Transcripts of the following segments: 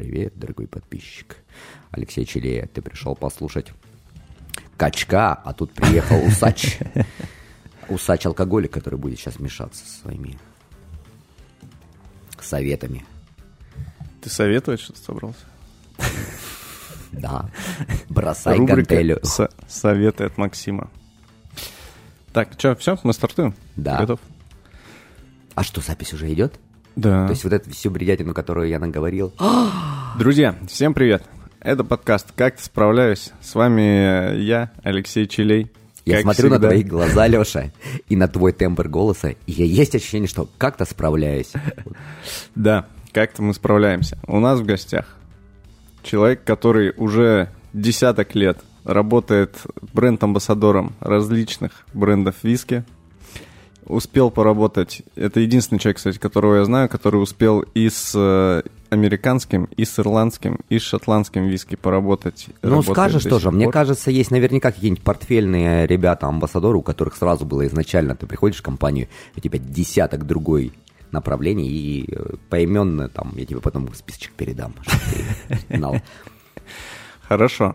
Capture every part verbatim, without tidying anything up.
Привет, дорогой подписчик. Алексей Челей, ты пришел послушать качка, а тут приехал усач. Усач-алкоголик, который будет сейчас мешаться со своими советами. Ты советовать что-то собрался? Да. Бросай гантелю. Советы от Максима. Так, что, все, мы стартуем? Да. Готов? А что, запись уже идет? Да. То есть вот эту всю бредятину, которую я наговорил. Друзья, всем привет. Это подкаст «Как ты справляюсь?». С вами я, Алексей Челей. Я как смотрю всегда на твои глаза, Леша, и на твой тембр голоса, и есть ощущение, что как-то справляюсь. Да, как-то мы справляемся. У нас в гостях человек, который уже десяток лет работает бренд-амбассадором различных брендов виски. Успел поработать. Это единственный человек, кстати, которого я знаю, который успел и с американским, и с ирландским, и с шотландским виски поработать. Ну, скажешь тоже. Мне кажется, есть наверняка какие-нибудь портфельные ребята-амбассадоры, у которых сразу было изначально. Ты приходишь в компанию, у тебя десяток другой направлений, и поименно там я тебе потом списочек передам. Хорошо.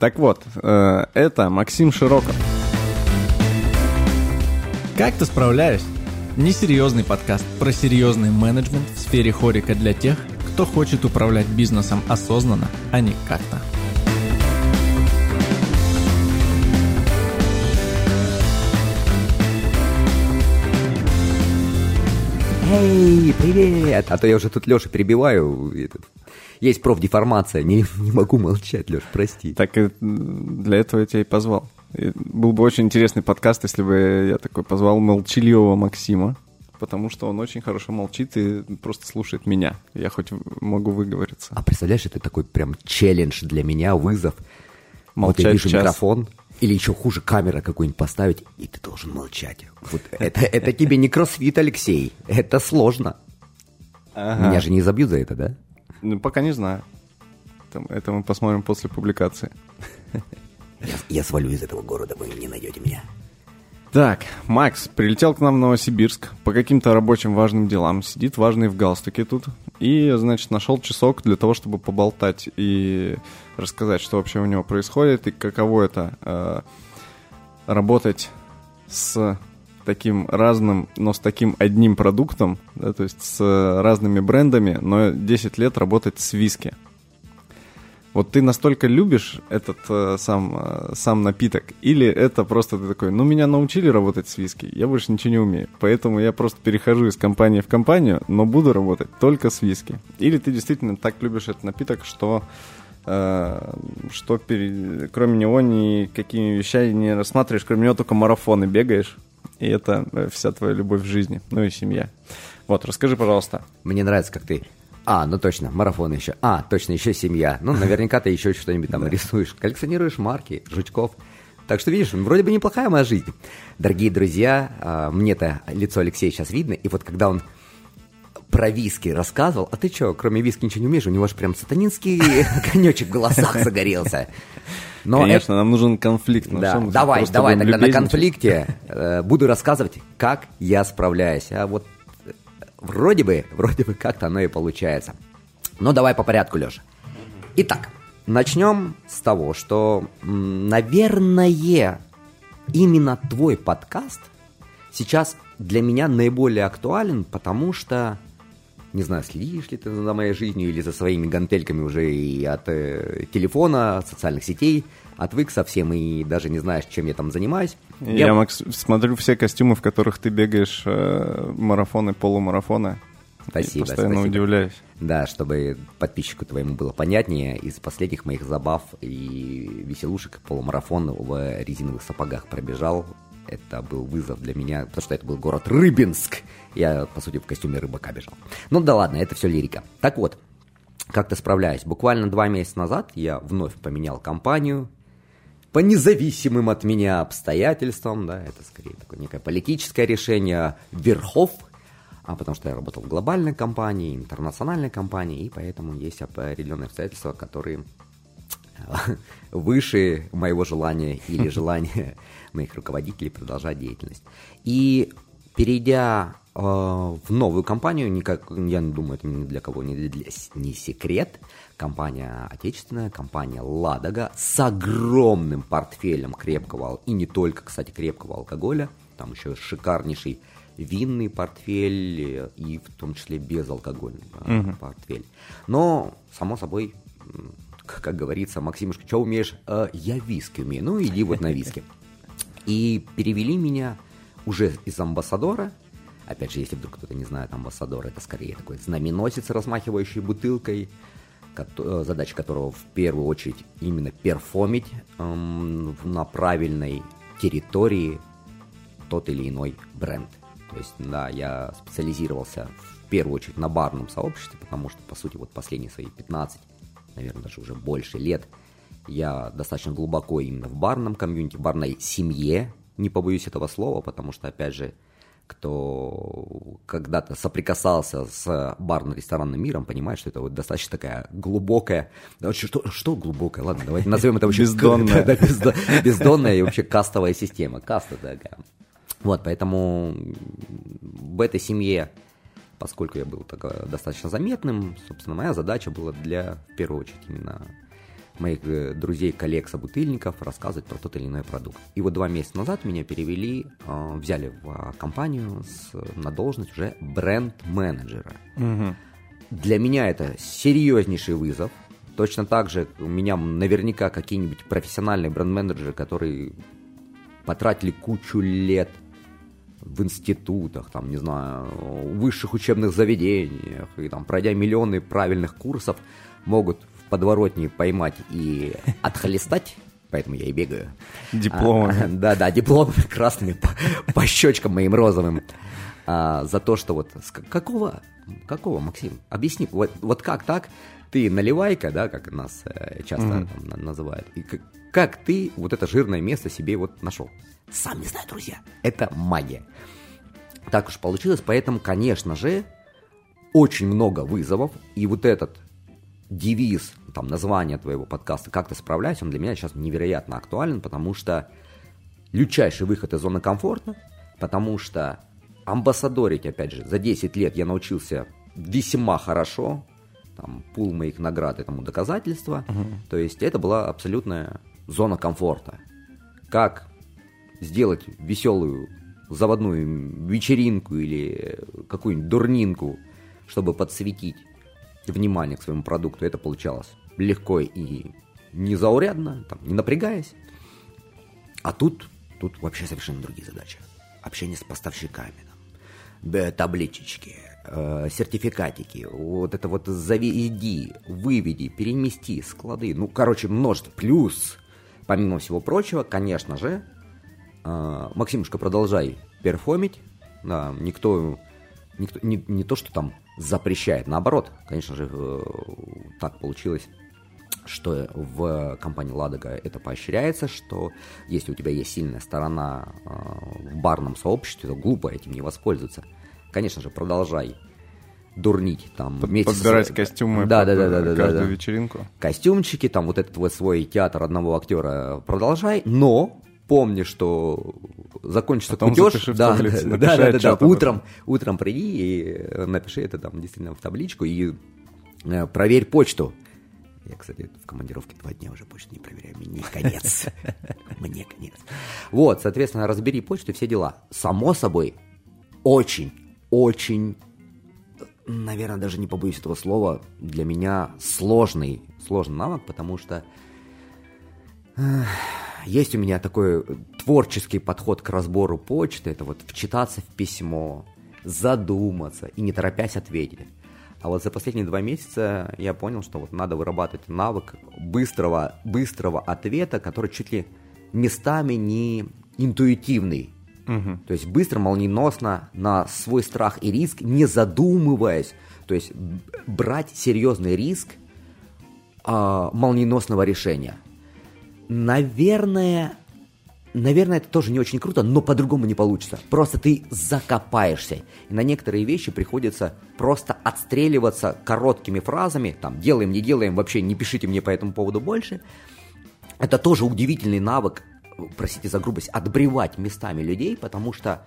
Так вот, это Максим Широков. «Как ты справляюсь?» Несерьезный подкаст про серьезный менеджмент в сфере хорика для тех, кто хочет управлять бизнесом осознанно, а не как-то. Эй, привет! А то я уже тут Леша перебиваю. Есть профдеформация, не, не могу молчать, Леш, прости. Так для этого я тебя и позвал. И был бы очень интересный подкаст, если бы я такой позвал молчаливого Максима, потому что он очень хорошо молчит и просто слушает меня. Я хоть могу выговориться. А представляешь, это такой прям челлендж для меня, вызов. Молчать вот я вижу час. Микрофон, или еще хуже, камера какую-нибудь поставить, и ты должен молчать. Вот это, это тебе не кроссфит, Алексей, это сложно. Ага. Меня же не забьют за это, да? Ну, пока не знаю. Это мы посмотрим после публикации. Я, я свалю из этого города, вы не найдете меня. Так, Макс прилетел к нам в Новосибирск по каким-то рабочим важным делам. Сидит важный в галстуке тут. И, значит, нашел часок для того, чтобы поболтать и рассказать, что вообще у него происходит и каково это э, работать с таким разным, но с таким одним продуктом, да, то есть с разными брендами, но десять лет работать с виски. Вот ты настолько любишь этот э, сам, э, сам напиток, или это просто ты такой, ну, меня научили работать с виски, я больше ничего не умею, поэтому я просто перехожу из компании в компанию, но буду работать только с виски. Или ты действительно так любишь этот напиток, что, э, что пере... кроме него никакими вещами не рассматриваешь, кроме него только марафоны бегаешь, и это вся твоя любовь в жизни, ну и семья. Вот, расскажи, пожалуйста. Мне нравится, как ты... А, ну точно, марафон еще. А, точно, еще семья. Ну, наверняка ты еще что-нибудь там рисуешь. Коллекционируешь марки, жучков. Так что, видишь, вроде бы неплохая моя жизнь. Дорогие друзья, мне-то лицо Алексея сейчас видно. И вот когда он про виски рассказывал, а ты что, кроме виски ничего не умеешь? У него же прям сатанинский конечек в голосах загорелся. Но конечно, это... нам нужен конфликт. На да. Давай, давай, тогда на конфликте буду рассказывать, как я справляюсь. А вот Вроде бы, вроде бы как-то оно и получается. Но давай по порядку, Леша. Итак, начнем с того, что, наверное, именно твой подкаст сейчас для меня наиболее актуален, потому что, не знаю, следишь ли ты за моей жизнью или за своими гантельками уже и от э, телефона, от социальных сетей, отвык совсем и даже не знаешь, чем я там занимаюсь. Я, я Макс, смотрю все костюмы, в которых ты бегаешь, э, марафоны, полумарафоны. Спасибо, и постоянно спасибо. Удивляюсь. Да, чтобы подписчику твоему было понятнее, из последних моих забав и веселушек полумарафон в резиновых сапогах пробежал. Это был вызов для меня, потому что это был город Рыбинск. Я, по сути, в костюме рыбака бежал. Ну да ладно, это все лирика. Так вот, как-то справляюсь. Буквально два месяца назад я вновь поменял компанию. По независимым от меня обстоятельствам, да, это скорее такое некое политическое решение верхов, а потому что я работал в глобальной компании, интернациональной компании, и поэтому есть определенные обстоятельства, которые выше моего желания или желания моих руководителей продолжать деятельность. И перейдя в новую компанию, никак, я думаю, это ни для кого не, для, не секрет, компания отечественная, компания «Ладога» с огромным портфелем крепкого, и не только, кстати, крепкого алкоголя, там еще шикарнейший винный портфель и в том числе безалкогольный mm-hmm. портфель. Но, само собой, как говорится, Максимушка, что умеешь? Я виски умею, ну иди вот на виски. И перевели меня уже из «Амбассадора». Опять же, если вдруг кто-то не знает, «Амбассадор» — это скорее такой знаменосец, размахивающий бутылкой, задача которого в первую очередь именно перформить эм, на правильной территории тот или иной бренд. То есть, да, я специализировался в первую очередь на барном сообществе, потому что, по сути, вот последние свои пятнадцать, наверное, даже уже больше лет, я достаточно глубоко именно в барном комьюнити, в барной семье, не побоюсь этого слова, потому что, опять же, кто когда-то соприкасался с барно-ресторанным миром, понимает, что это вот достаточно такая глубокая... Что, что глубокая? Ладно, давайте назовем это вообще... Бездонная. Да, бездо... Бездонная и вообще кастовая система. Каста такая. Вот, поэтому в этой семье, поскольку я был так, достаточно заметным, собственно, моя задача была для, в первую очередь, именно моих друзей, коллег, собутыльников рассказывать про тот или иной продукт. И вот два месяца назад меня перевели, э, взяли в компанию с, на должность уже бренд-менеджера. Угу. Для меня это серьезнейший вызов. Точно так же у меня наверняка какие-нибудь профессиональные бренд-менеджеры, которые потратили кучу лет в институтах, там, не знаю, в высших учебных заведениях, и там, пройдя миллионы правильных курсов, могут подворотни поймать и отхлестать, поэтому я и бегаю. Дипломами. Да-да, дипломами красными по, по щечкам моим розовым. А, за то, что вот... С, какого, какого, Максим? Объясни, вот, вот как так? Ты наливайка, да, как нас э, часто mm-hmm. там, называют. И как, как ты вот это жирное место себе вот нашел? Сам не знаю, друзья. Это магия. Так уж получилось, поэтому, конечно же, очень много вызовов, и вот этот девиз, там, название твоего подкаста «Как ты справляешься», он для меня сейчас невероятно актуален, потому что лютчайший выход из зоны комфорта, потому что амбассадорить, опять же, за десять лет я научился весьма хорошо, там, пул моих наград этому доказательства, угу. То есть это была абсолютная зона комфорта. Как сделать веселую заводную вечеринку или какую-нибудь дурнинку, чтобы подсветить внимание к своему продукту, это получалось легко и незаурядно, там, не напрягаясь. А тут, тут вообще совершенно другие задачи. Общение с поставщиками, там, табличечки, э, сертификатики, вот это вот заведи, выведи, перемести, склады. Ну, короче, множество. Плюс, помимо всего прочего, конечно же, э, Максимушка, продолжай перформить. Да, никто, никто не, не то, что там запрещает. Наоборот, конечно же, так получилось, что в компании «Ладога» это поощряется, что если у тебя есть сильная сторона в барном сообществе, то глупо этим не воспользоваться. Конечно же, продолжай дурнить там. Под, вместе подбирать с... костюмы да, под да, да, да, каждую да, да. вечеринку. Костюмчики, там вот этот твой свой театр одного актера продолжай, но... Помни, что закончится кутеж, да, да, да, да, да, утром, утром приди и напиши это там действительно в табличку и проверь почту. Я, кстати, в командировке два дня уже почту не проверяю, мне конец, мне конец. Вот, соответственно, разбери почту и все дела. Само собой, очень, очень, наверное, даже не побоюсь этого слова, для меня сложный, сложный навык, потому что... Есть у меня такой творческий подход к разбору почты, это вот вчитаться в письмо, задуматься и не торопясь ответить. А вот за последние два месяца я понял, что вот надо вырабатывать навык быстрого, быстрого ответа, который чуть ли местами не интуитивный. Угу. То есть быстро, молниеносно, на свой страх и риск, не задумываясь. То есть брать серьезный риск а, молниеносного решения. Наверное, наверное, это тоже не очень круто, но по-другому не получится. Просто ты закопаешься. И на некоторые вещи приходится просто отстреливаться короткими фразами. Там, делаем, не делаем, вообще не пишите мне по этому поводу больше. Это тоже удивительный навык, простите за грубость, отбревать местами людей, потому что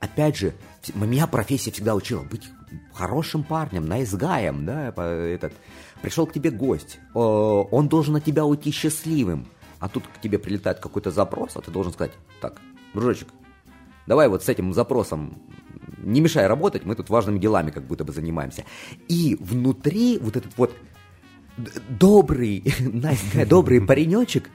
опять же, меня профессия всегда учила быть хорошим парнем, найсгаем, да, этот. Пришел к тебе гость, он должен от тебя уйти счастливым, а тут к тебе прилетает какой-то запрос, а ты должен сказать: так, дружочек, давай вот с этим запросом не мешай работать, мы тут важными делами как будто бы занимаемся. И внутри вот этот вот добрый, Настя, добрый паренечек,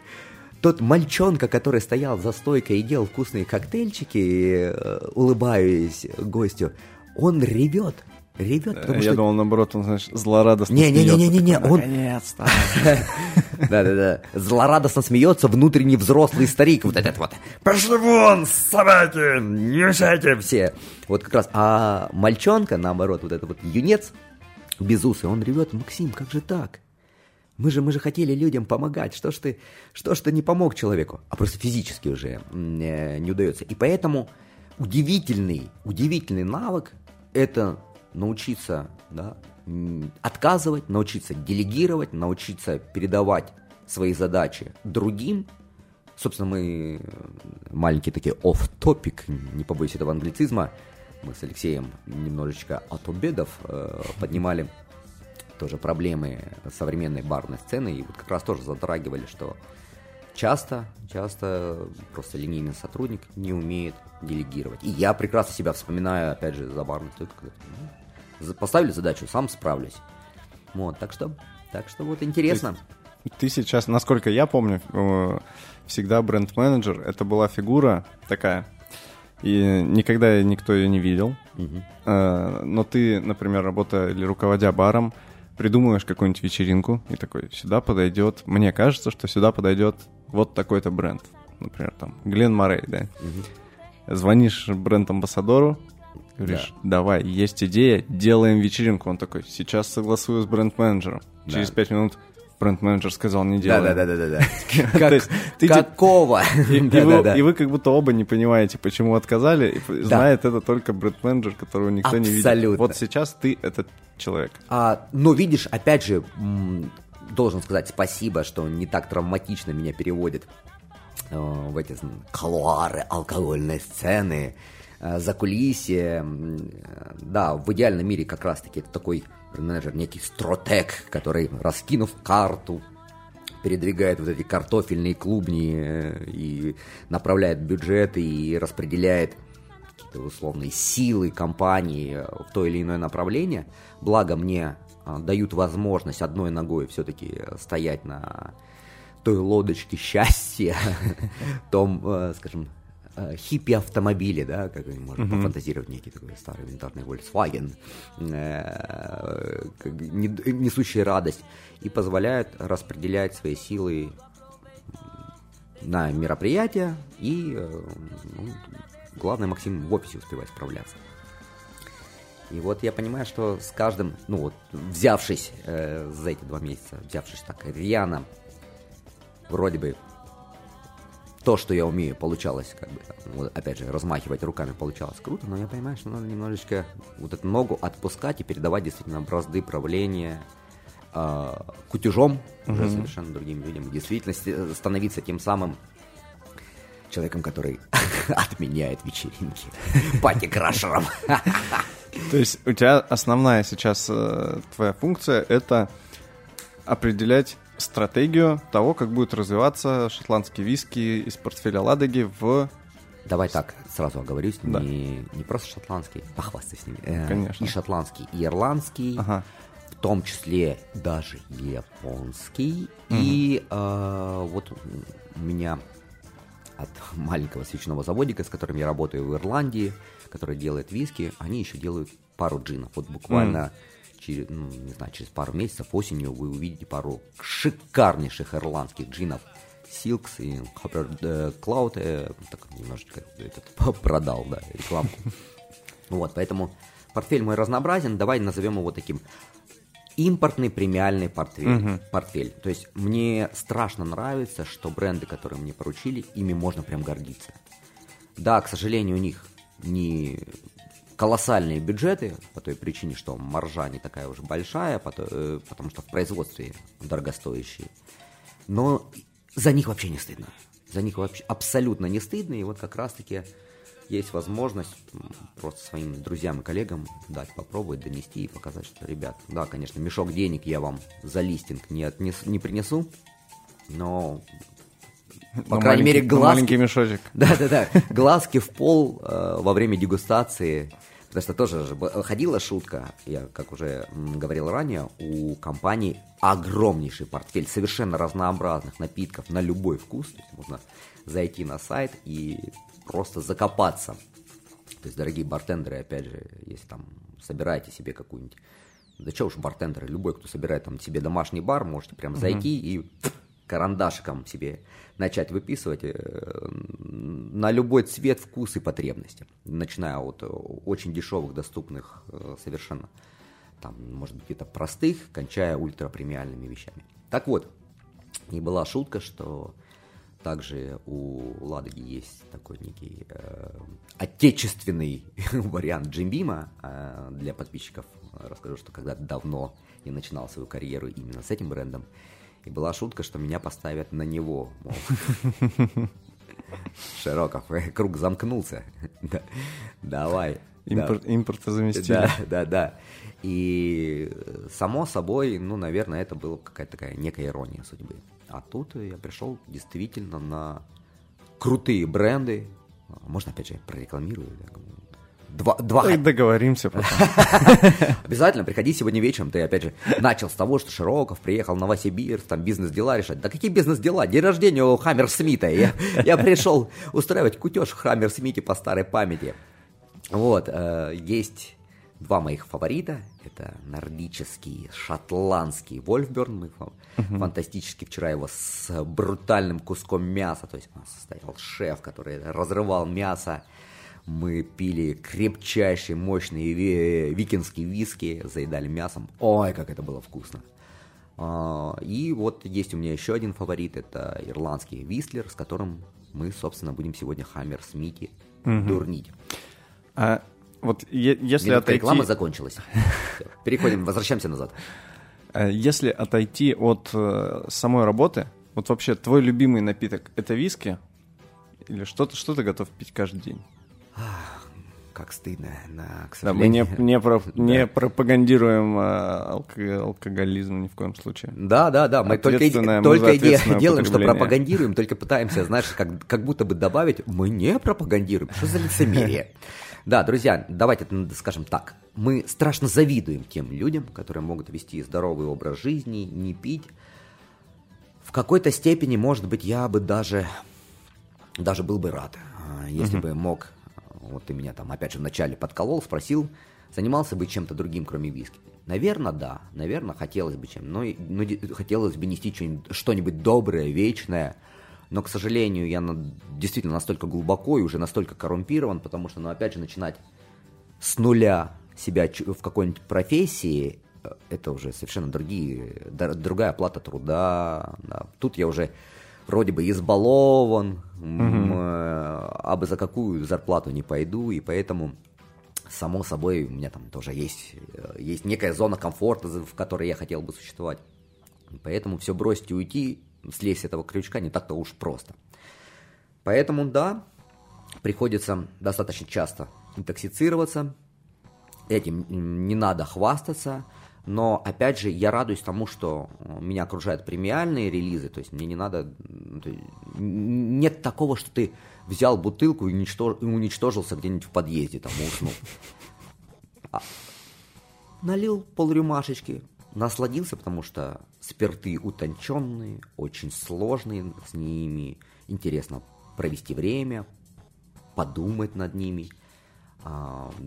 тот мальчонка, который стоял за стойкой и делал вкусные коктейльчики, улыбаясь гостю, он ревет. Ревет, потому я что... Я думал, наоборот, он, знаешь, злорадостно не, смеется. Не-не-не-не-не, он... Наконец-то! Да-да-да, злорадостно смеется внутренний взрослый старик, вот этот вот. Пошли вон, собаки, не мешайте все! Вот как раз, а мальчонка, наоборот, вот этот вот юнец, безусый, он ревет: Максим, как же так? Мы же, мы же хотели людям помогать, что ж ты, что ж ты не помог человеку? А просто физически уже не удается. И поэтому удивительный, удивительный навык – это... научиться, да, отказывать, научиться делегировать, научиться передавать свои задачи другим. Собственно, мы маленькие такие офф-топик, не побоюсь этого англицизма. Мы с Алексеем немножечко от обедов э, поднимали тоже проблемы современной барной сцены. И вот как раз тоже затрагивали, что часто, часто просто линейный сотрудник не умеет делегировать. И я прекрасно себя вспоминаю, опять же, за барной стойкой. Ну, поставили задачу, сам справлюсь. Вот, так что, так что вот интересно. Ты, ты сейчас, насколько я помню, всегда бренд-менеджер, это была фигура такая, и никогда никто ее не видел. Угу. Но ты, например, работая или руководя баром, придумываешь какую-нибудь вечеринку и такой: сюда подойдет, мне кажется, что сюда подойдет вот такой-то бренд. Например, там, Глен Морей, да? Угу. Звонишь бренд-амбассадору, говоришь: да, давай, есть идея, делаем вечеринку. Он такой: сейчас согласую с бренд-менеджером. Да. Через пять минут бренд-менеджер сказал: не делай. Да-да-да. Какого? И вы как будто оба не понимаете, почему отказали. Знает это только бренд-менеджер, которого никто не видит. Абсолютно. Вот сейчас ты этот человек. А, но видишь, опять же, м- должен сказать спасибо, что не так травматично меня переводит э, в эти колуары алкогольной сцены, э, закулисье. Э, да, в идеальном мире как раз-таки это такой менеджер, некий стратег, который, раскинув карту, передвигает вот эти картофельные клубни э, и направляет бюджет и распределяет условные силы компании в то или иное направление. Благо мне а, дают возможность одной ногой все-таки стоять на той лодочке счастья, том, э, скажем, э, хиппи-автомобиле, да, как можно mm-hmm. пофантазировать, некий такой старый винтажный Volkswagen, э, как, не, несущий радость, и позволяет распределять свои силы на мероприятия и... Э, ну, главное, Максим в офисе успевает справляться. И вот я понимаю, что с каждым, ну вот, взявшись э, за эти два месяца, взявшись так рьяно, вроде бы то, что я умею, получалось, как бы, вот, опять же, размахивать руками получалось круто, но я понимаю, что надо немножечко вот эту ногу отпускать и передавать действительно бразды правления э, кутежом mm-hmm. уже совершенно другим людям, в действительности становиться тем самым человеком, который отменяет вечеринки пати-крашером. То есть у тебя основная сейчас твоя функция — это определять стратегию того, как будет развиваться шотландский виски из портфеля Ладоги в... Давай так, сразу оговорюсь, да. не, не просто шотландский, похвастаюсь с ними. Конечно. И шотландский, и ирландский, ага. в том числе даже японский. Угу. И э, вот у меня... от маленького свечного заводика, с которым я работаю в Ирландии, который делает виски, они еще делают пару джинов. Вот буквально mm. через, ну, не знаю, через пару месяцев осенью вы увидите пару шикарнейших ирландских джинов Silks и Copper Cloud. Э, так немножечко этот, продал, да, рекламку. Вот, поэтому портфель мой разнообразен. Давай назовем его таким: импортный премиальный портфель, uh-huh. портфель. То есть мне страшно нравится, что бренды, которые мне поручили, ими можно прям гордиться. Да, к сожалению, у них не колоссальные бюджеты, по той причине, что маржа не такая уже большая, потому что в производстве дорогостоящие. Но за них вообще не стыдно. За них вообще абсолютно не стыдно. И вот как раз-таки есть возможность просто своим друзьям и коллегам дать попробовать, донести и показать, что, ребят, да, конечно, мешок денег я вам за листинг не, отнесу, не принесу, но, по но крайней мере, глазки... Маленький мешочек. Да-да-да, глазки в пол э, во время дегустации... Потому что тоже же ходила шутка, я, как уже говорил ранее, у компании огромнейший портфель совершенно разнообразных напитков на любой вкус. То есть можно зайти на сайт и просто закопаться. То есть, дорогие бартендеры, опять же, если там собираете себе какую-нибудь... Да что уж бартендеры, любой, кто собирает там себе домашний бар, можете прям зайти и карандашиком себе начать выписывать на любой цвет, вкус и потребности. Начиная от очень дешевых, доступных совершенно, там, может быть, каких-то простых, кончая ультрапремиальными вещами. Так вот, и была шутка, что также у Ладоги есть такой некий э, отечественный вариант джимбима. Э, для подписчиков расскажу, что когда-то давно я начинал свою карьеру именно с этим брендом. И была шутка, что меня поставят на него, мол, Широков, круг замкнулся, давай. Импортозаместитель. Да, да, да. И само собой, ну, наверное, это была какая-то такая некая ирония судьбы. А тут я пришел действительно на крутые бренды. Можно, опять же, прорекламирую, да? Два, два... И договоримся потом. Обязательно приходи сегодня вечером. Ты, опять же, начал с того, что Широков приехал в Новосибирск, там бизнес-дела решать. Да какие бизнес-дела? День рождения у Хаммерсмита. Я, я пришел устраивать кутеж в Хаммерсмите по старой памяти. Вот, э, есть два моих фаворита. Это нордический, шотландский Вольфберн. Мы uh-huh. фантастически вчера его с брутальным куском мяса, то есть у нас стоял шеф, который разрывал мясо. Мы пили крепчайшие, мощные викинские виски, заедали мясом. Ой, как это было вкусно. И вот есть у меня еще один фаворит, это ирландский Вистлер, с которым мы, собственно, будем сегодня Хаммерсмите угу. дурнить. А вот е- если отойти... Реклама закончилась. Переходим, возвращаемся назад. Если отойти от самой работы, вот вообще твой любимый напиток — это виски? Или что-то, что ты готов пить каждый день? Как стыдно, на, к сожалению. Да, мы не, не, про, не да. пропагандируем алко- алкоголизм ни в коем случае. Да, да, да, мы только, мы только делаем, что пропагандируем, только пытаемся, знаешь, как, как будто бы добавить, мы не пропагандируем, что за лицемерие. Да, друзья, давайте скажем так, мы страшно завидуем тем людям, которые могут вести здоровый образ жизни, не пить. В какой-то степени, может быть, я бы даже, даже был бы рад, если бы мог... Вот ты меня там, опять же, вначале подколол, спросил, занимался бы чем-то другим, кроме виски. Наверное, да, наверное, хотелось бы чем, но, но хотелось бы нести что-нибудь, что-нибудь доброе, вечное, но, к сожалению, я на, действительно настолько глубоко и уже настолько коррумпирован, потому что, ну, опять же, начинать с нуля себя в какой-нибудь профессии, это уже совершенно другие, другая оплата труда, да. Тут я уже... Вроде бы избалован, mm-hmm. а бы за какую зарплату не пойду, и поэтому, само собой, у меня там тоже есть, есть некая зона комфорта, в которой я хотел бы существовать. Поэтому все бросить и уйти, слезть с этого крючка не так-то уж просто. Поэтому, да, приходится достаточно часто интоксицироваться, этим не надо хвастаться. Но, опять же, я радуюсь тому, что меня окружают премиальные релизы, то есть мне не надо... Нет такого, что ты взял бутылку и уничтожился где-нибудь в подъезде, там, и уснул. А... Налил полрюмашечки, насладился, потому что спирты утонченные, очень сложные, с ними интересно провести время, подумать над ними.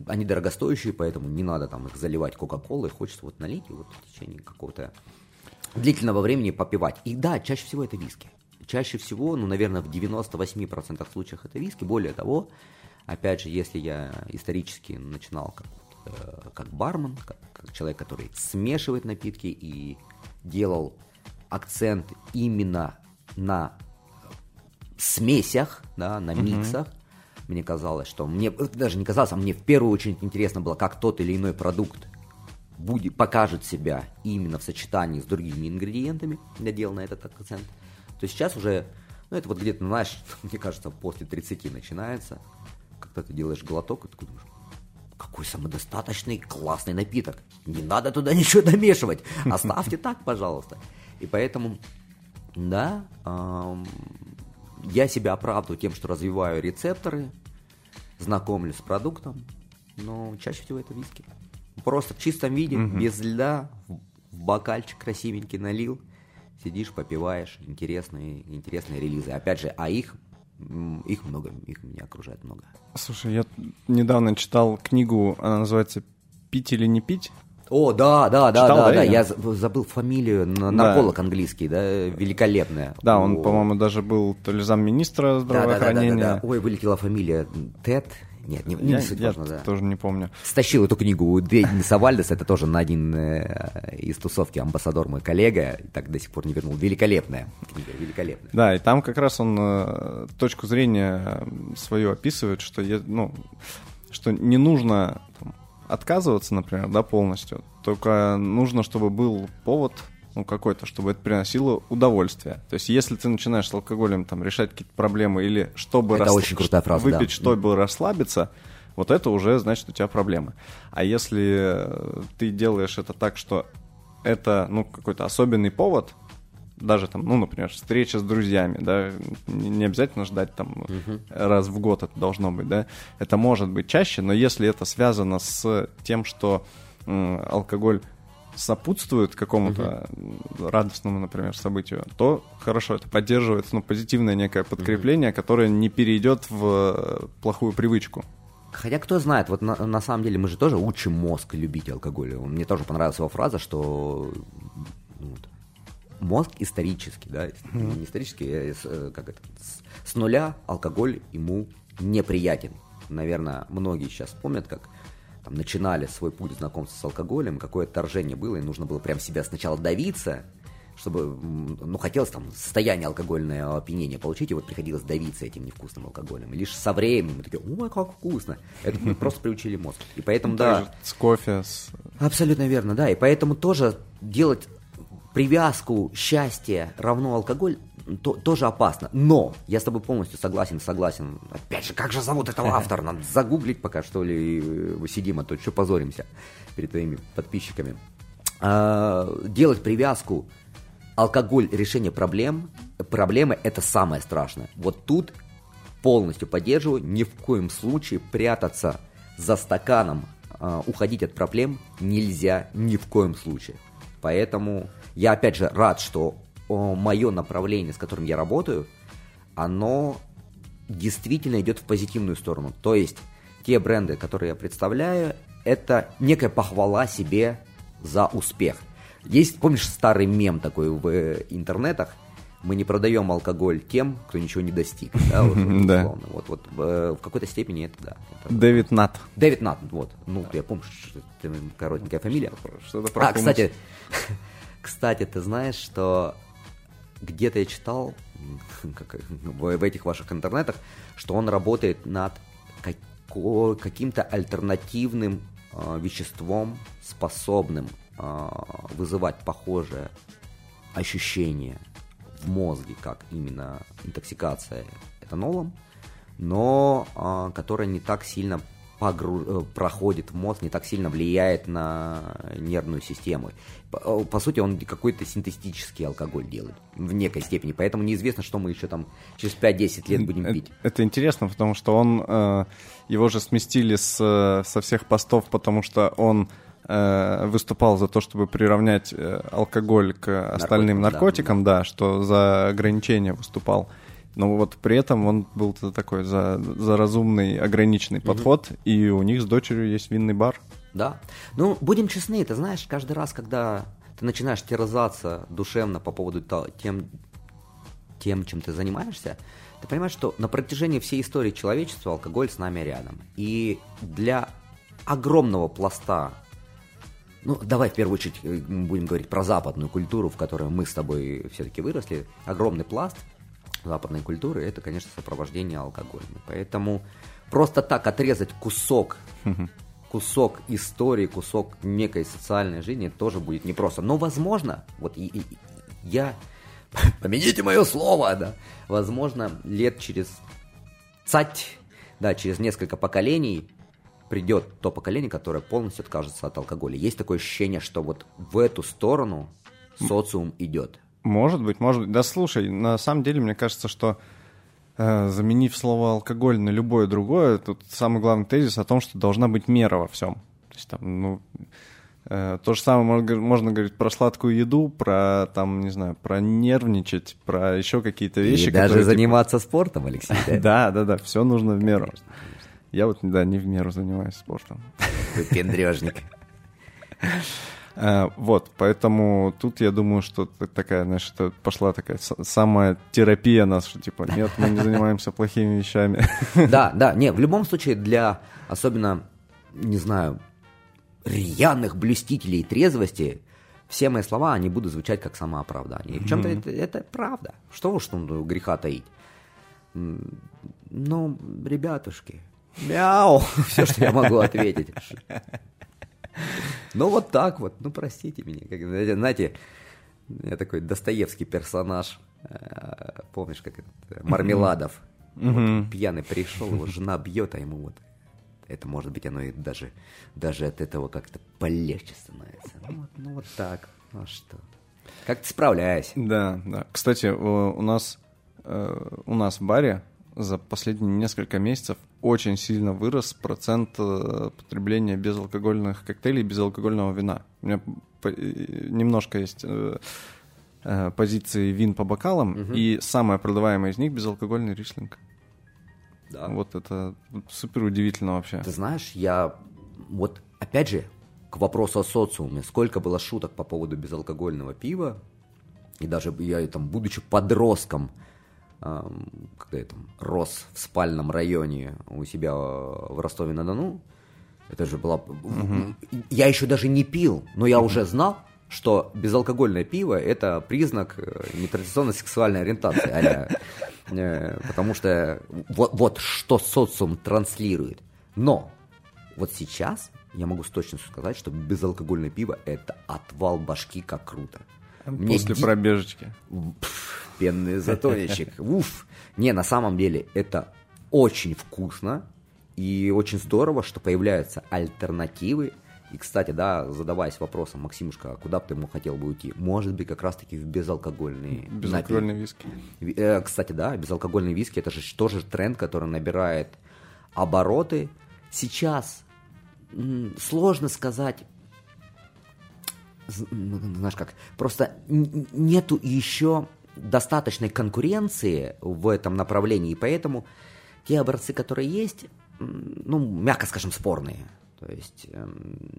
Они дорогостоящие, поэтому не надо там их заливать кока-колой, хочется вот налить и вот в течение какого-то длительного времени попивать. И да, чаще всего это виски. Чаще всего, ну, наверное, в девяносто восемь процентов случаев это виски. Более того, опять же, если я исторически начинал как, э, как бармен, как, как человек, который смешивает напитки и делал акцент именно на смесях, да, на миксах, mm-hmm. Мне казалось, что мне, даже не казалось, а мне в первую очередь интересно было, как тот или иной продукт будет, покажет себя именно в сочетании с другими ингредиентами. Я делал на этот акцент. То сейчас уже, ну это вот где-то, знаешь, мне кажется, после тридцати начинается, когда ты делаешь глоток, и ты думаешь, какой самодостаточный классный напиток. Не надо туда ничего домешивать. Оставьте так, пожалуйста. И поэтому, да, я себя оправдываю тем, что развиваю рецепторы, знакомлюсь с продуктом, но чаще всего это виски. Просто в чистом виде, угу. без льда, в бокальчик красивенький налил, сидишь, попиваешь, интересные, интересные релизы. Опять же, а их, их много, их меня окружает много. Слушай, я недавно читал книгу, она называется «Пить или не пить». О, да, да, да, читал, да, да, да, я забыл фамилию, нарколог да. английский, да, великолепная. Да, он, О. по-моему, даже был то ли замминистра здравоохранения. Да, да, да, да, да. Ой, вылетела фамилия Тед. Нет, не, не я, суть я важно, да. тоже не помню. Стащил эту книгу у Дениса Вальдеса, это тоже на один э, из тусовки «Амбассадор», мой коллега, и так до сих пор не вернул. Великолепная книга, великолепная. Да, и там как раз он э, точку зрения свою описывает, что, я, ну, что не нужно там, отказываться, например, да, полностью, только нужно, чтобы был повод ну, какой-то, чтобы это приносило удовольствие. То есть, если ты начинаешь с алкоголем там, решать какие-то проблемы или чтобы это рас... очень крутая фраза, выпить, да. чтобы mm-hmm. расслабиться, вот это уже значит у тебя проблемы. А если ты делаешь это так, что это ну, какой-то особенный повод, даже там, ну, например, встреча с друзьями, да, не обязательно ждать там mm-hmm. раз в год это должно быть, да, это может быть чаще, но если это связано с тем, что м- алкоголь сопутствует какому-то uh-huh. радостному, например, событию, то хорошо, это поддерживается, ну, позитивное некое подкрепление, uh-huh. которое не перейдет в плохую привычку. Хотя кто знает, вот на, на самом деле мы же тоже учим мозг любить алкоголь. Мне тоже понравилась его фраза, что вот, мозг исторически, да, uh-huh. не исторически, а как это, с, с нуля алкоголь ему неприятен. Наверное, многие сейчас помнят, как там, начинали свой путь знакомства с алкоголем, какое отторжение было, и нужно было прям себя сначала давиться, чтобы, ну, хотелось там состояние алкогольного опьянения получить, и вот приходилось давиться этим невкусным алкоголем. И лишь со временем мы такие, ой, как вкусно. Это мы просто приучили мозг. И поэтому, да... С кофе, с... Абсолютно верно, да. И поэтому тоже делать привязку счастья равно алкоголь то, тоже опасно. Но я с тобой полностью согласен, согласен. Опять же, как же зовут этого автора? Надо загуглить пока, что ли, сидим, а то еще позоримся перед твоими подписчиками. А, делать привязку алкоголь, решение проблем, проблемы – это самое страшное. Вот тут полностью поддерживаю, ни в коем случае прятаться за стаканом, а, уходить от проблем нельзя ни в коем случае. Поэтому я, опять же, рад, что мое направление, с которым я работаю, оно действительно идет в позитивную сторону. То есть те бренды, которые я представляю, это некая похвала себе за успех. Есть, помнишь, старый мем такой в интернетах? Мы не продаем алкоголь тем, кто ничего не достиг. Да, вот, да. вот, вот в какой-то степени это да. Это... Дэвид Натт. Дэвид Натт, вот. Ну, да. я помню, что это коротенькая фамилия. Что-то про... А, кстати, кстати, ты знаешь, что где-то я читал как, в, в этих ваших интернетах, что он работает над како, каким-то альтернативным э, веществом, способным э, вызывать похожее ощущение в мозге, как именно интоксикация этанолом, но э, которое не так сильно погруж... проходит в мозг, не так сильно влияет на нервную систему. По, по сути, он какой-то синтетический алкоголь делает в некой степени, поэтому неизвестно, что мы еще там через пять-десять лет будем пить. Это, это интересно, потому что он э, его же сместили с, со всех постов, потому что он э, выступал за то, чтобы приравнять алкоголь к наркотикам, остальным наркотикам, да, да, что за ограничения выступал. Но вот при этом он был такой за, за разумный, ограниченный подход, mm-hmm. и у них с дочерью есть винный бар. Да. Ну, будем честны, ты знаешь, каждый раз, когда ты начинаешь терзаться душевно по поводу того, тем, тем, чем ты занимаешься, ты понимаешь, что на протяжении всей истории человечества алкоголь с нами рядом. И для огромного пласта, ну, давай в первую очередь будем говорить про западную культуру, в которой мы с тобой все-таки выросли, огромный пласт западной культуры, это, конечно, сопровождение алкоголем. Поэтому просто так отрезать кусок, кусок истории, кусок некой социальной жизни тоже будет непросто. Но, возможно, вот и, и, я... Помяните мое слово, да. Возможно, лет через цать... да, через несколько поколений придет то поколение, которое полностью откажется от алкоголя. Есть такое ощущение, что вот в эту сторону социум идет. Может быть, может быть. Да слушай, на самом деле, мне кажется, что э, заменив слово «алкоголь» на любое другое, тут самый главный тезис о том, что должна быть мера во всем. То есть там, ну... То же самое можно, можно говорить про сладкую еду, про, там, не знаю, про нервничать, про еще какие-то вещи. И даже которые, заниматься типа... спортом, Алексей. Да, да, да, все нужно в меру. Я вот, да, не в меру занимаюсь спортом. Ты пендрежник. Вот, поэтому тут я думаю, что такая, знаешь, пошла такая самая терапия нас, что типа, нет, мы не занимаемся плохими вещами. Да, да, не, в любом случае для, особенно, не знаю, рьяных блюстителей трезвости, все мои слова, они будут звучать как самооправдание. И в чем-то mm-hmm. это, это правда. Что уж там греха таить. Ну, ребятушки, мяу, все, что я могу ответить. Ну, вот так вот, ну, простите меня. Знаете, я такой Достоевский персонаж, помнишь, как это, Мармеладов. Вот, пьяный пришел, его жена бьет, а ему вот это, может быть, оно и даже, даже от этого как-то полегче становится. Ну вот, ну, вот так. Ну что? Как ты справляешься? Да, да. Кстати, у нас, у нас в баре за последние несколько месяцев очень сильно вырос процент потребления безалкогольных коктейлей, безалкогольного вина. У меня немножко есть позиции вин по бокалам, угу. и самая продаваемая из них — безалкогольный рислинг. Да. Вот это супер удивительно вообще. Ты знаешь, я вот опять же к вопросу о социуме. Сколько было шуток по поводу безалкогольного пива. И даже я там, будучи подростком, эм, когда я там рос в спальном районе у себя в Ростове-на-Дону, это же была... Угу. Я еще даже не пил, но я угу. уже знал, что безалкогольное пиво — это признак нетрадиционной сексуальной ориентации. А-ля... Потому что вот, вот что социум транслирует. Но вот сейчас я могу с точностью сказать, что безалкогольное пиво — это отвал башки, как круто. После Мне... пробежечки. Пфф, пенный затонечек. Уф. Не, на самом деле это очень вкусно и очень здорово, что появляются альтернативы. И, кстати, да, задаваясь вопросом: Максимушка, куда бы ты ему хотел бы уйти? Может быть, как раз-таки в безалкогольные... Безалкогольные напитки. Виски. Кстати, да, безалкогольные виски — это же тоже тренд, который набирает обороты. Сейчас сложно сказать, знаешь как, просто нету еще достаточной конкуренции в этом направлении, и поэтому те образцы, которые есть, ну, мягко скажем, спорные. То есть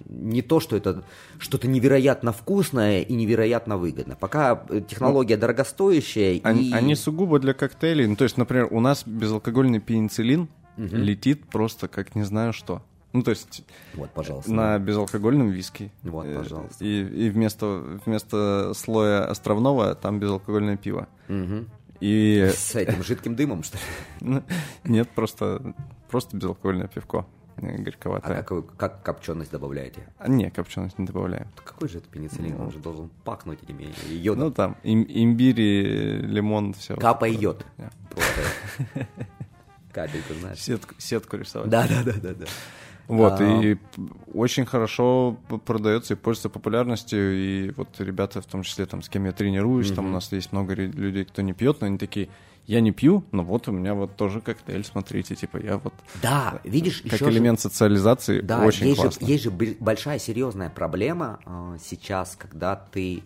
не то, что это что-то невероятно вкусное и невероятно выгодно. Пока технология ну, дорогостоящая. Они, и... они сугубо для коктейлей. Ну, то есть, например, у нас безалкогольный пенициллин угу. летит просто как не знаю что. Ну, то есть вот, пожалуйста. На безалкогольном виске. Вот, пожалуйста. И, и вместо, вместо слоя островного там безалкогольное пиво. Угу. И... С этим жидким дымом, что ли? Нет, просто безалкогольное пивко. Горьковатая. А как, вы, как копченость добавляете? А, не, копченость не добавляем. Так какой же это пенициллин? Ну, он же должен пахнуть этими йодом. Ну там, им, имбирь, лимон, все. Капа и йод. Просто капельку, знаешь. Сетку, сетку рисовать. Да-да-да. Вот, а... и очень хорошо продается и пользуется популярностью. И вот ребята, в том числе, там, с кем я тренируюсь, mm-hmm. там у нас есть много людей, кто не пьет, но они такие... Я не пью, но вот у меня вот тоже коктейль, смотрите, типа я вот... Да, видишь, как еще элемент же... социализации, да, очень есть классно. Да, есть же большая серьезная проблема э, сейчас, когда ты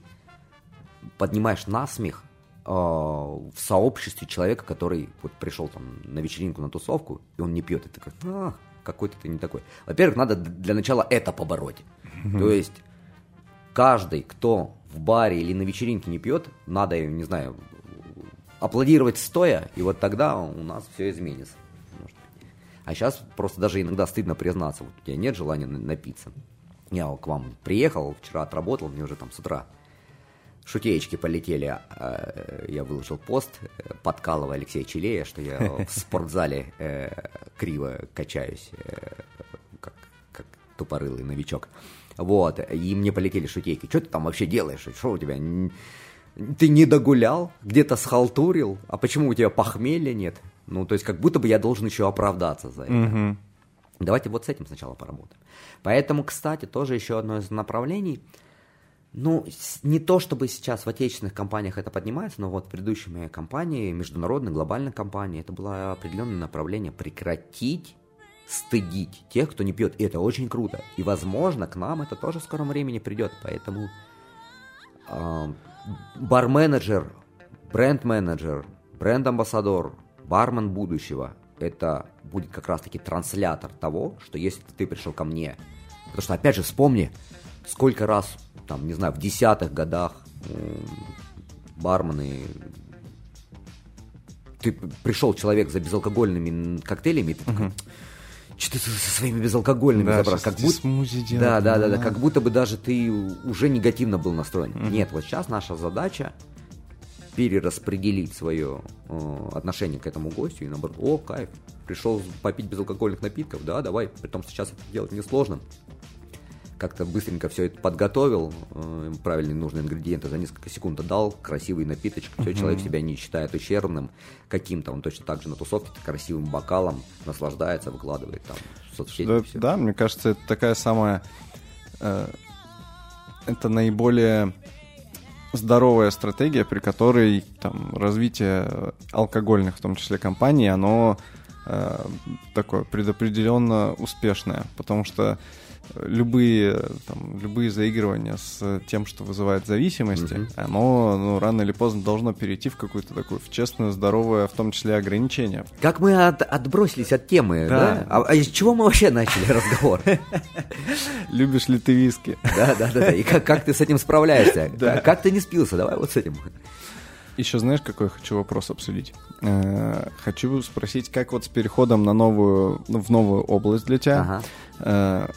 поднимаешь насмех э, в сообществе человека, который вот пришел там на вечеринку, на тусовку, и он не пьет, и ты как, а, какой-то ты не такой. Во-первых, надо для начала это побороть. Mm-hmm. То есть каждый, кто в баре или на вечеринке не пьет, надо, я не знаю... аплодировать стоя, и вот тогда у нас все изменится. А сейчас просто даже иногда стыдно признаться, вот у тебя нет желания напиться. Я к вам приехал, вчера отработал, мне уже там с утра шутеечки полетели. Я выложил пост, подкалывая Алексея Челея, что я в спортзале криво качаюсь, как, как тупорылый новичок. Вот, и мне полетели шутейки. Что ты там вообще делаешь? Что у тебя... Ты не догулял, где-то схалтурил, а почему у тебя похмелья нет? Ну, то есть как будто бы я должен еще оправдаться за это. Mm-hmm. Давайте вот с этим сначала поработаем. Поэтому, кстати, тоже еще одно из направлений. Ну, не то чтобы сейчас в отечественных компаниях это поднимается, но вот в предыдущей моей компании, международной, глобальной компании, это было определенное направление прекратить стыдить тех, кто не пьет. И это очень круто. И, возможно, к нам это тоже в скором времени придет. Поэтому э, бар-менеджер, бренд-менеджер, бренд-амбассадор, бармен будущего – это будет как раз-таки транслятор того, что если ты пришел ко мне. Потому что, опять же, вспомни, сколько раз, там, не знаю, в десятых годах э, бармены… Ты пришел человек за безалкогольными коктейлями, и ты такой… Что-то со своими безалкогольными да, забрал. Как будто... смузи делать, да, да, да, да, да. Как будто бы даже ты уже негативно был настроен. Mm-hmm. Нет, вот сейчас наша задача перераспределить свое э, отношение к этому гостю и наоборот, о, кайф, пришел попить безалкогольных напитков, да, давай, притом сейчас это делать несложно. Как-то быстренько все это подготовил, э, правильные нужные ингредиенты за несколько секунд отдал, красивый напиточек, mm-hmm. все, человек себя не считает ущербным каким-то, он точно так же на тусовке красивым бокалом наслаждается, выкладывает там в соцсети. Да, все. Да, мне кажется, это такая самая... Э, это наиболее... здоровая стратегия, при которой там, развитие алкогольных, в том числе компаний, оно э, такое предопределенно успешное, потому что любые, там, любые заигрывания с тем, что вызывает зависимости, mm-hmm. оно ну, рано или поздно должно перейти в какую-то такую, в честную, здоровое, в том числе, ограничение. Как мы от, отбросились от темы, да? да? А, а из чего мы вообще начали разговор? Любишь ли ты виски? Да-да-да, и как, как ты с этим справляешься? Да. Как, как ты не спился? Давай вот с этим. Еще знаешь, какой я хочу вопрос обсудить? Э-э- хочу спросить, как вот с переходом на новую, ну, в новую область для тебя, ага.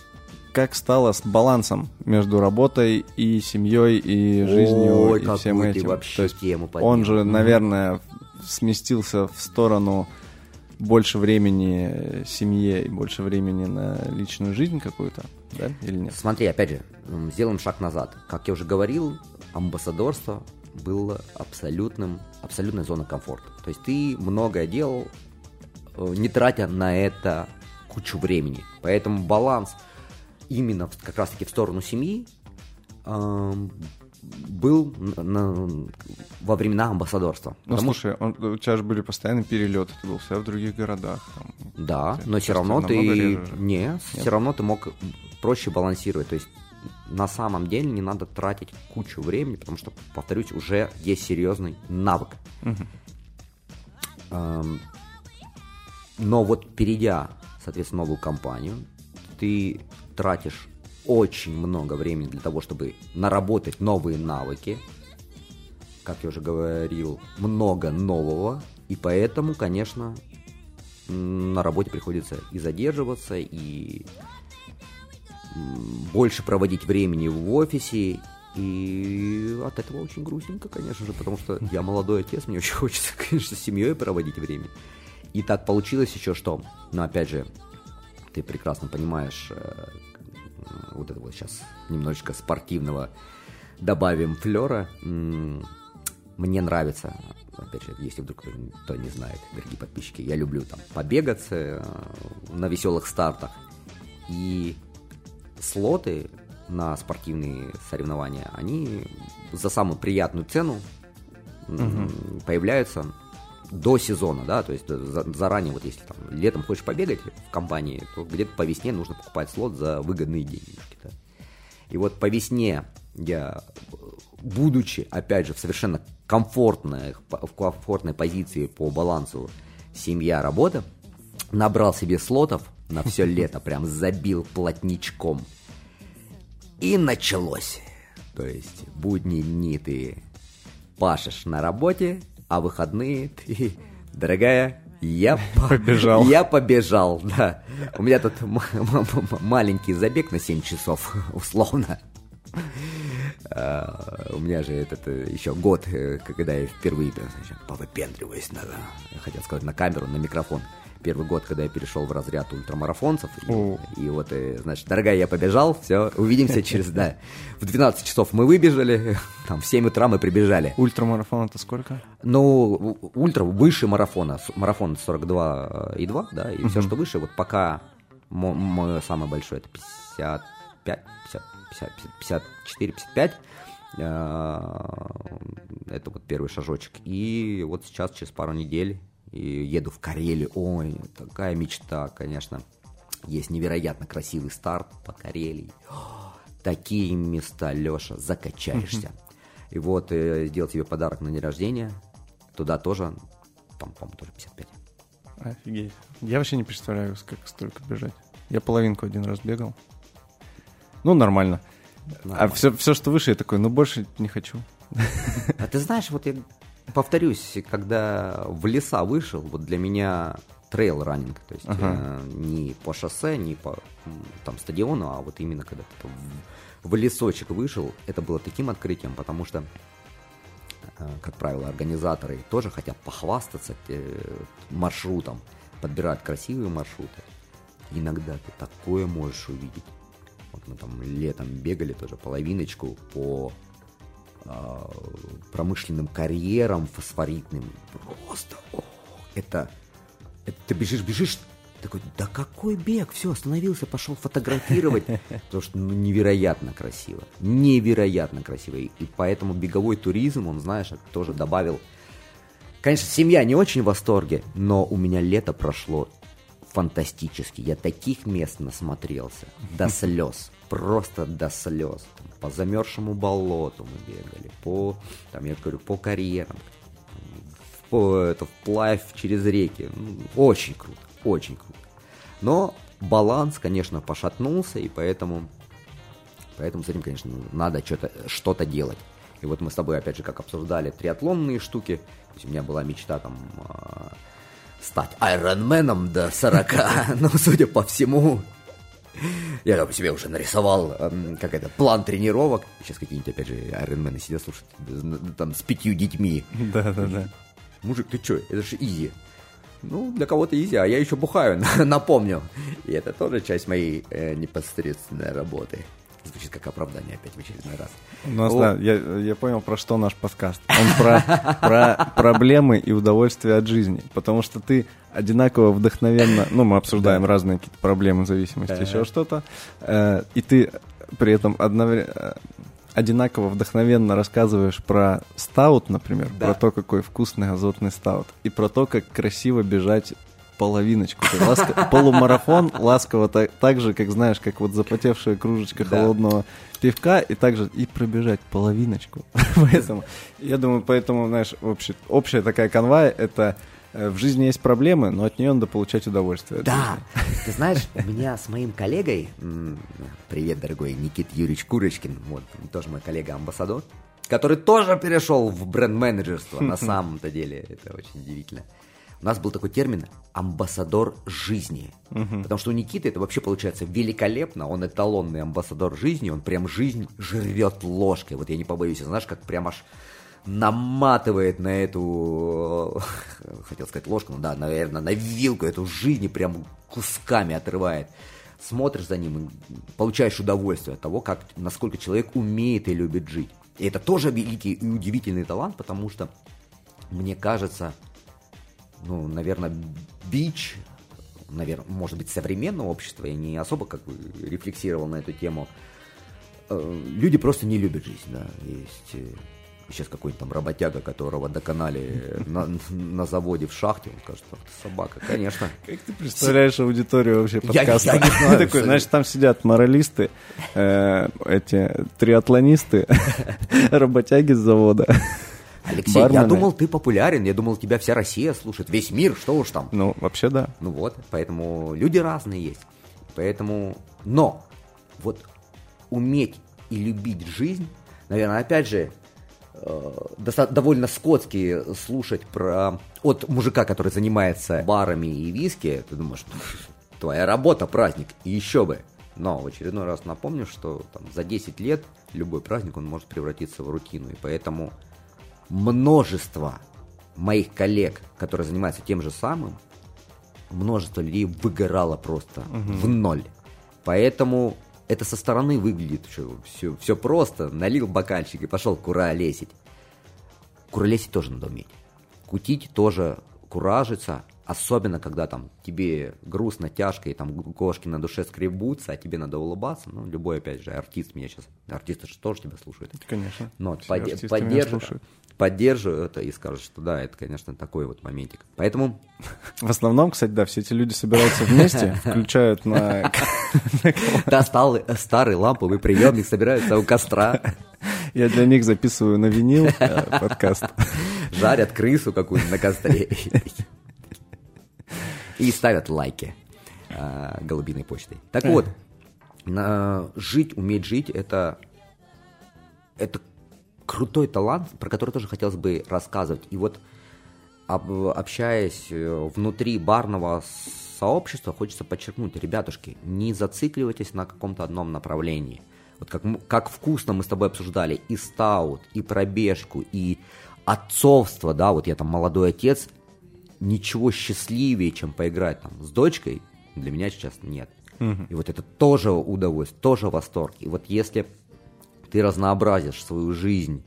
как стало с балансом между работой и семьей, и жизнью, ой, и всем этим? То есть тему он же, наверное, сместился в сторону больше времени семье и больше времени на личную жизнь какую-то, да? Или нет? Смотри, опять же, сделаем шаг назад. Как я уже говорил, амбассадорство было абсолютным, абсолютной зоной комфорта. То есть ты многое делал, не тратя на это кучу времени. Поэтому баланс... именно как раз-таки в сторону семьи э, был на, на, во времена амбассадорства. Ну, слушай, он, у тебя же были постоянные перелеты, ты был всегда в других городах. Там, да, но все равно ты... Нет, Нет, все равно ты мог проще балансировать. То есть на самом деле не надо тратить кучу времени, потому что, повторюсь, уже есть серьезный навык. Угу. Э, но вот перейдя, соответственно, в новую компанию, ты... тратишь очень много времени для того, чтобы наработать новые навыки, как я уже говорил, много нового, и поэтому, конечно, на работе приходится и задерживаться, и больше проводить времени в офисе, и от этого очень грустненько, конечно же, потому что я молодой отец, мне очень хочется, конечно, с семьей проводить время. И так получилось еще что, но опять же, ты прекрасно понимаешь, вот это вот сейчас немножечко спортивного добавим флера. Мне нравится, опять же, если вдруг кто не знает, дорогие подписчики, я люблю там побегать на веселых стартах. И слоты на спортивные соревнования, они за самую приятную цену угу. появляются до сезона, да, то есть заранее, вот если там летом хочешь побегать в компании, то где-то по весне нужно покупать слот за выгодные денежки, да. И вот по весне я, будучи, опять же, в совершенно комфортной, в комфортной позиции по балансу семья-работа, набрал себе слотов на все лето, прям забил плотничком. И началось. То есть будние дни ты пашешь на работе, а выходные ты, дорогая, я побежал. Я побежал, да. У меня тут м- м- м- маленький забег на семь часов, условно. У меня же этот еще год, когда я впервые повыпендриваюсь, я хотел сказать на камеру, на микрофон. Первый год, когда я перешел в разряд ультрамарафонцев. Mm. И, и вот, и, значит, дорогая, я побежал, все, увидимся через, да. В двенадцать часов мы выбежали, там, в семь утра мы прибежали. Ультрамарафон это сколько? Ну, ультра, выше марафона. Марафон сорок два и два, да, и mm-hmm. все, что выше. Вот пока мо- мое самое большое, это пятьдесят пять, пятьдесят, пятьдесят, пятьдесят четыре, пятьдесят пять. Это вот первый шажочек. И вот сейчас, через пару недель, и еду в Карелию. Ой, такая мечта, конечно. Есть невероятно красивый старт по Карелии. О, такие места, Леша, закачаешься. И вот сделал тебе подарок на день рождения. Туда тоже, по-моему, тоже пятьдесят пять. Офигеть. Я вообще не представляю, как столько бежать. Я половинку один раз бегал. Ну, нормально. нормально. А все, все, что выше, я такой, ну, больше не хочу. А ты знаешь, вот я... Повторюсь, когда в леса вышел, вот для меня трейл-раннинг, то есть ага. э, не по шоссе, не по там, стадиону, а вот именно когда ты в, в лесочек вышел, это было таким открытием, потому что, э, как правило, организаторы тоже хотят похвастаться э, маршрутом, подбирают красивые маршруты. Иногда ты такое можешь увидеть. Вот мы там летом бегали тоже половиночку по... промышленным карьером фосфоритным. Просто о, это, это ты бежишь, бежишь, такой, да какой бег, все, остановился, пошел фотографировать, потому что ну, невероятно красиво, невероятно красиво, и, и поэтому беговой туризм, он, знаешь, тоже добавил, конечно, семья не очень в восторге, но у меня лето прошло фантастически, я таких мест насмотрелся, до слез, просто до слез. По замерзшему болоту мы бегали, по, там, я говорю, по карьерам, по, это, вплавь через реки. Очень круто, очень круто. Но баланс, конечно, пошатнулся, и поэтому, поэтому с этим, конечно, надо что-то, что-то делать. И вот мы с тобой, опять же, как обсуждали триатлонные штуки, то есть у меня была мечта там... стать айронменом до сорока, но, судя по всему, я там себе уже нарисовал как это, план тренировок. Сейчас какие-нибудь, опять же, айронмены сидят, слушают, там, с пятью детьми. Да-да-да. Мужик, ты чё, это же изи. Ну, для кого-то изи, а я еще бухаю, напомню. И это тоже часть моей э, непосредственной работы. Звучит как оправдание опять в очередной раз. Ну, О... да, я, я понял, про что наш подкаст. Он про, про проблемы и удовольствие от жизни. Потому что ты одинаково вдохновенно... Ну, мы обсуждаем да. разные какие-то проблемы, зависимости, да. еще что-то. Э, и ты при этом одновременно... одинаково вдохновенно рассказываешь про стаут, например. Да. Про то, какой вкусный азотный стаут. И про то, как красиво бежать... половиночку. Ласко... Полумарафон ласково так, так же, как, знаешь, как вот запотевшая кружечка да. холодного пивка, и также и пробежать половиночку. Поэтому, я думаю, поэтому, знаешь, общая, общая такая канва — это э, в жизни есть проблемы, но от нее надо получать удовольствие. Да. Ты знаешь, у меня с моим коллегой, привет, дорогой Никита Юрьевич Курочкин, вот, тоже мой коллега Амбассадор, который тоже перешел в бренд-менеджерство. На самом-то деле это очень удивительно. У нас был такой термин «амбассадор жизни». Угу. Потому что у Никиты это вообще получается великолепно. Он эталонный амбассадор жизни. Он прям жизнь жрет ложкой. Вот я не побоюсь. Знаешь, как прям аж наматывает на эту... Хотел сказать ложку, ну да, наверное, на вилку. Эту жизнь прям кусками отрывает. Смотришь за ним и получаешь удовольствие от того, как, насколько человек умеет и любит жить. И это тоже великий и удивительный талант, потому что, мне кажется... Ну, наверное, бич, наверное, может быть, современного общества, я не особо как бы рефлексировал на эту тему. Люди просто не любят жизнь, да. Есть сейчас какой-нибудь там работяга, которого доконали на, на заводе в шахте, он скажет, ах ты собака, конечно. Как ты представляешь аудиторию вообще подкаста? Я, я не знаю. Такой, значит, там сидят моралисты, э, эти триатлонисты, работяги с завода. Алексей, бармены. Я думал, ты популярен, я думал, тебя вся Россия слушает, весь мир, что уж там. Ну, вообще да. Ну вот, поэтому люди разные есть. Поэтому, но вот уметь и любить жизнь, наверное, опять же, э, доста- довольно скотски слушать про от мужика, который занимается барами и виски, ты думаешь, твоя работа праздник, и еще бы. Но в очередной раз напомню, что там, за десять лет любой праздник он может превратиться в рутину. И поэтому множество моих коллег, которые занимаются тем же самым, множество людей выгорало просто угу. в ноль. Поэтому это со стороны выглядит что, все, все просто. Налил бокальчик и пошел куролесить. Куролесить тоже надо уметь. Кутить тоже, куражиться. Особенно, когда там тебе грустно, тяжко, и там кошки на душе скребутся, а тебе надо улыбаться. Ну, любой, опять же, артист меня сейчас... Артисты же тоже тебя слушают. Конечно. Но под, поддержат, поддержат это и скажут, что да, это, конечно, такой вот моментик. Поэтому... В основном, кстати, да, все эти люди собираются вместе, включают на... Да, старый ламповый приемник, собираются у костра. Я для них записываю на винил подкаст. Жарят крысу какую-нибудь на костре. И ставят лайки э, голубиной почтой. Так вот, э, жить, уметь жить, это, это крутой талант, про который тоже хотелось бы рассказывать. И вот, об, общаясь внутри барного сообщества, хочется подчеркнуть, ребятушки, не зацикливайтесь на каком-то одном направлении. Вот как, как вкусно мы с тобой обсуждали и стаут, и пробежку, и отцовство, да, вот я там молодой отец, ничего счастливее, чем поиграть там с дочкой, для меня сейчас нет. Угу. И вот это тоже удовольствие, тоже восторг. И вот если ты разнообразишь свою жизнь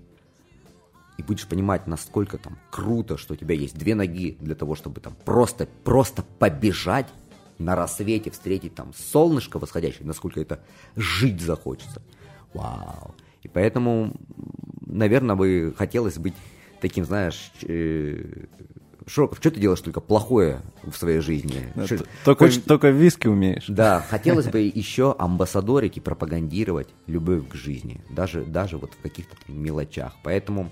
и будешь понимать, насколько там круто, что у тебя есть две ноги для того, чтобы там просто, просто побежать на рассвете, встретить там солнышко восходящее, насколько это жить захочется. Вау. И поэтому, наверное, бы хотелось быть таким, знаешь... Э- Широков, что ты делаешь только плохое в своей жизни? Да, что... только, Хочешь... только виски умеешь. Да, хотелось бы еще амбассадорить и пропагандировать любовь к жизни, даже, даже вот в каких-то мелочах. Поэтому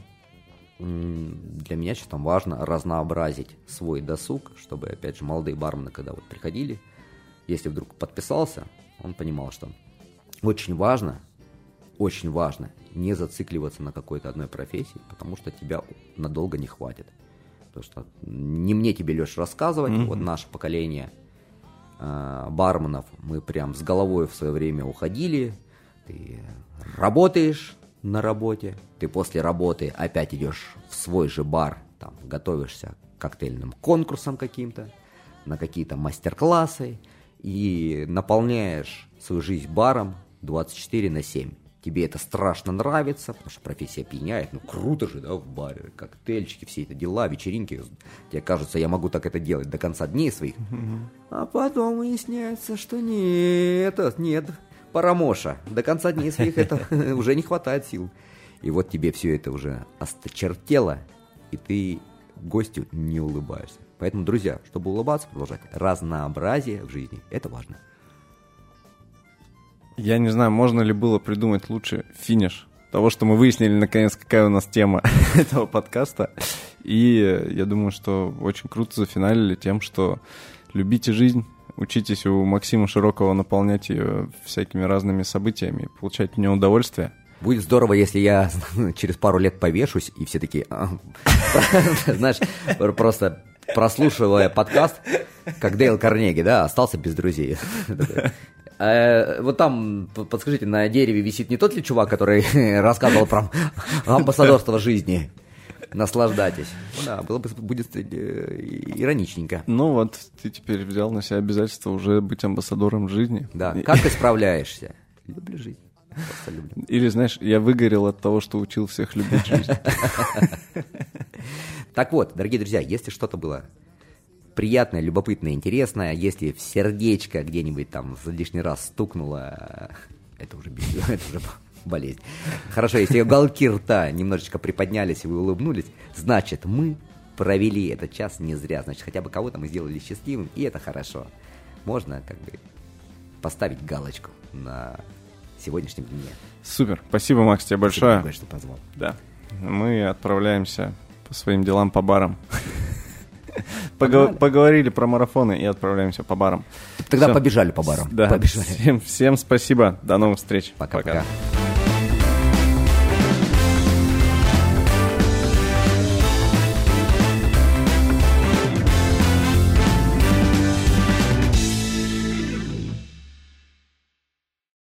для меня сейчас там важно разнообразить свой досуг, чтобы, опять же, молодые бармены, когда вот приходили, если вдруг подписался, он понимал, что очень важно, очень важно не зацикливаться на какой-то одной профессии, потому что тебя надолго не хватит. Потому что не мне тебе, Леш, рассказывать. Mm-hmm. Вот наше поколение э, барменов, мы прям с головой в свое время уходили. Ты работаешь на работе, ты после работы опять идешь в свой же бар, там, готовишься к коктейльным конкурсам каким-то, на какие-то мастер-классы и наполняешь свою жизнь баром двадцать четыре на семь. Тебе это страшно нравится, потому что профессия пьяняет. Ну, круто же, да, в баре, коктейльчики, все эти дела, вечеринки. Тебе кажется, я могу так это делать до конца дней своих. Mm-hmm. А потом выясняется, что нет, нет, парамоша. До конца дней своих это уже не хватает сил. И вот тебе все это уже осточертело, и ты гостю не улыбаешься. Поэтому, друзья, чтобы улыбаться, продолжать разнообразие в жизни, это важно. Я не знаю, можно ли было придумать лучше финиш того, что мы выяснили, наконец, какая у нас тема этого подкаста. И я думаю, что очень круто зафиналили тем, что любите жизнь, учитесь у Максима Широкова наполнять ее всякими разными событиями, получать в нее удовольствие. Будет здорово, если я через пару лет повешусь, и все такие, знаешь, просто... прослушивая подкаст, как Дейл Карнеги, да, остался без друзей. Вот там, подскажите, на дереве висит не тот ли чувак, который рассказывал про амбассадорство жизни? Наслаждайтесь. Да, было бы, будет ироничненько. Ну вот, ты теперь взял на себя обязательство уже быть амбассадором жизни. Да, как ты справляешься? Люблю жизнь. Просто люблю. Или, знаешь, я выгорел от того, что учил всех любить жизнь. Так вот, дорогие друзья, если что-то было приятное, любопытное, интересное, если в сердечко где-нибудь там за лишний раз стукнуло, это уже, это уже болезнь. Хорошо, если уголки рта немножечко приподнялись и вы улыбнулись, значит, мы провели этот час не зря. Значит, хотя бы кого-то мы сделали счастливым, и это хорошо. Можно как бы поставить галочку на сегодняшнем дне. Супер. Спасибо, Макс, тебе большое. Спасибо, что позвал. Да. Мы отправляемся... своим делам по барам. Погов... Поговорили про марафоны и отправляемся по барам. Тогда Все. побежали по барам. Да. Побежали. Всем, всем спасибо. До новых встреч. Пока-пока.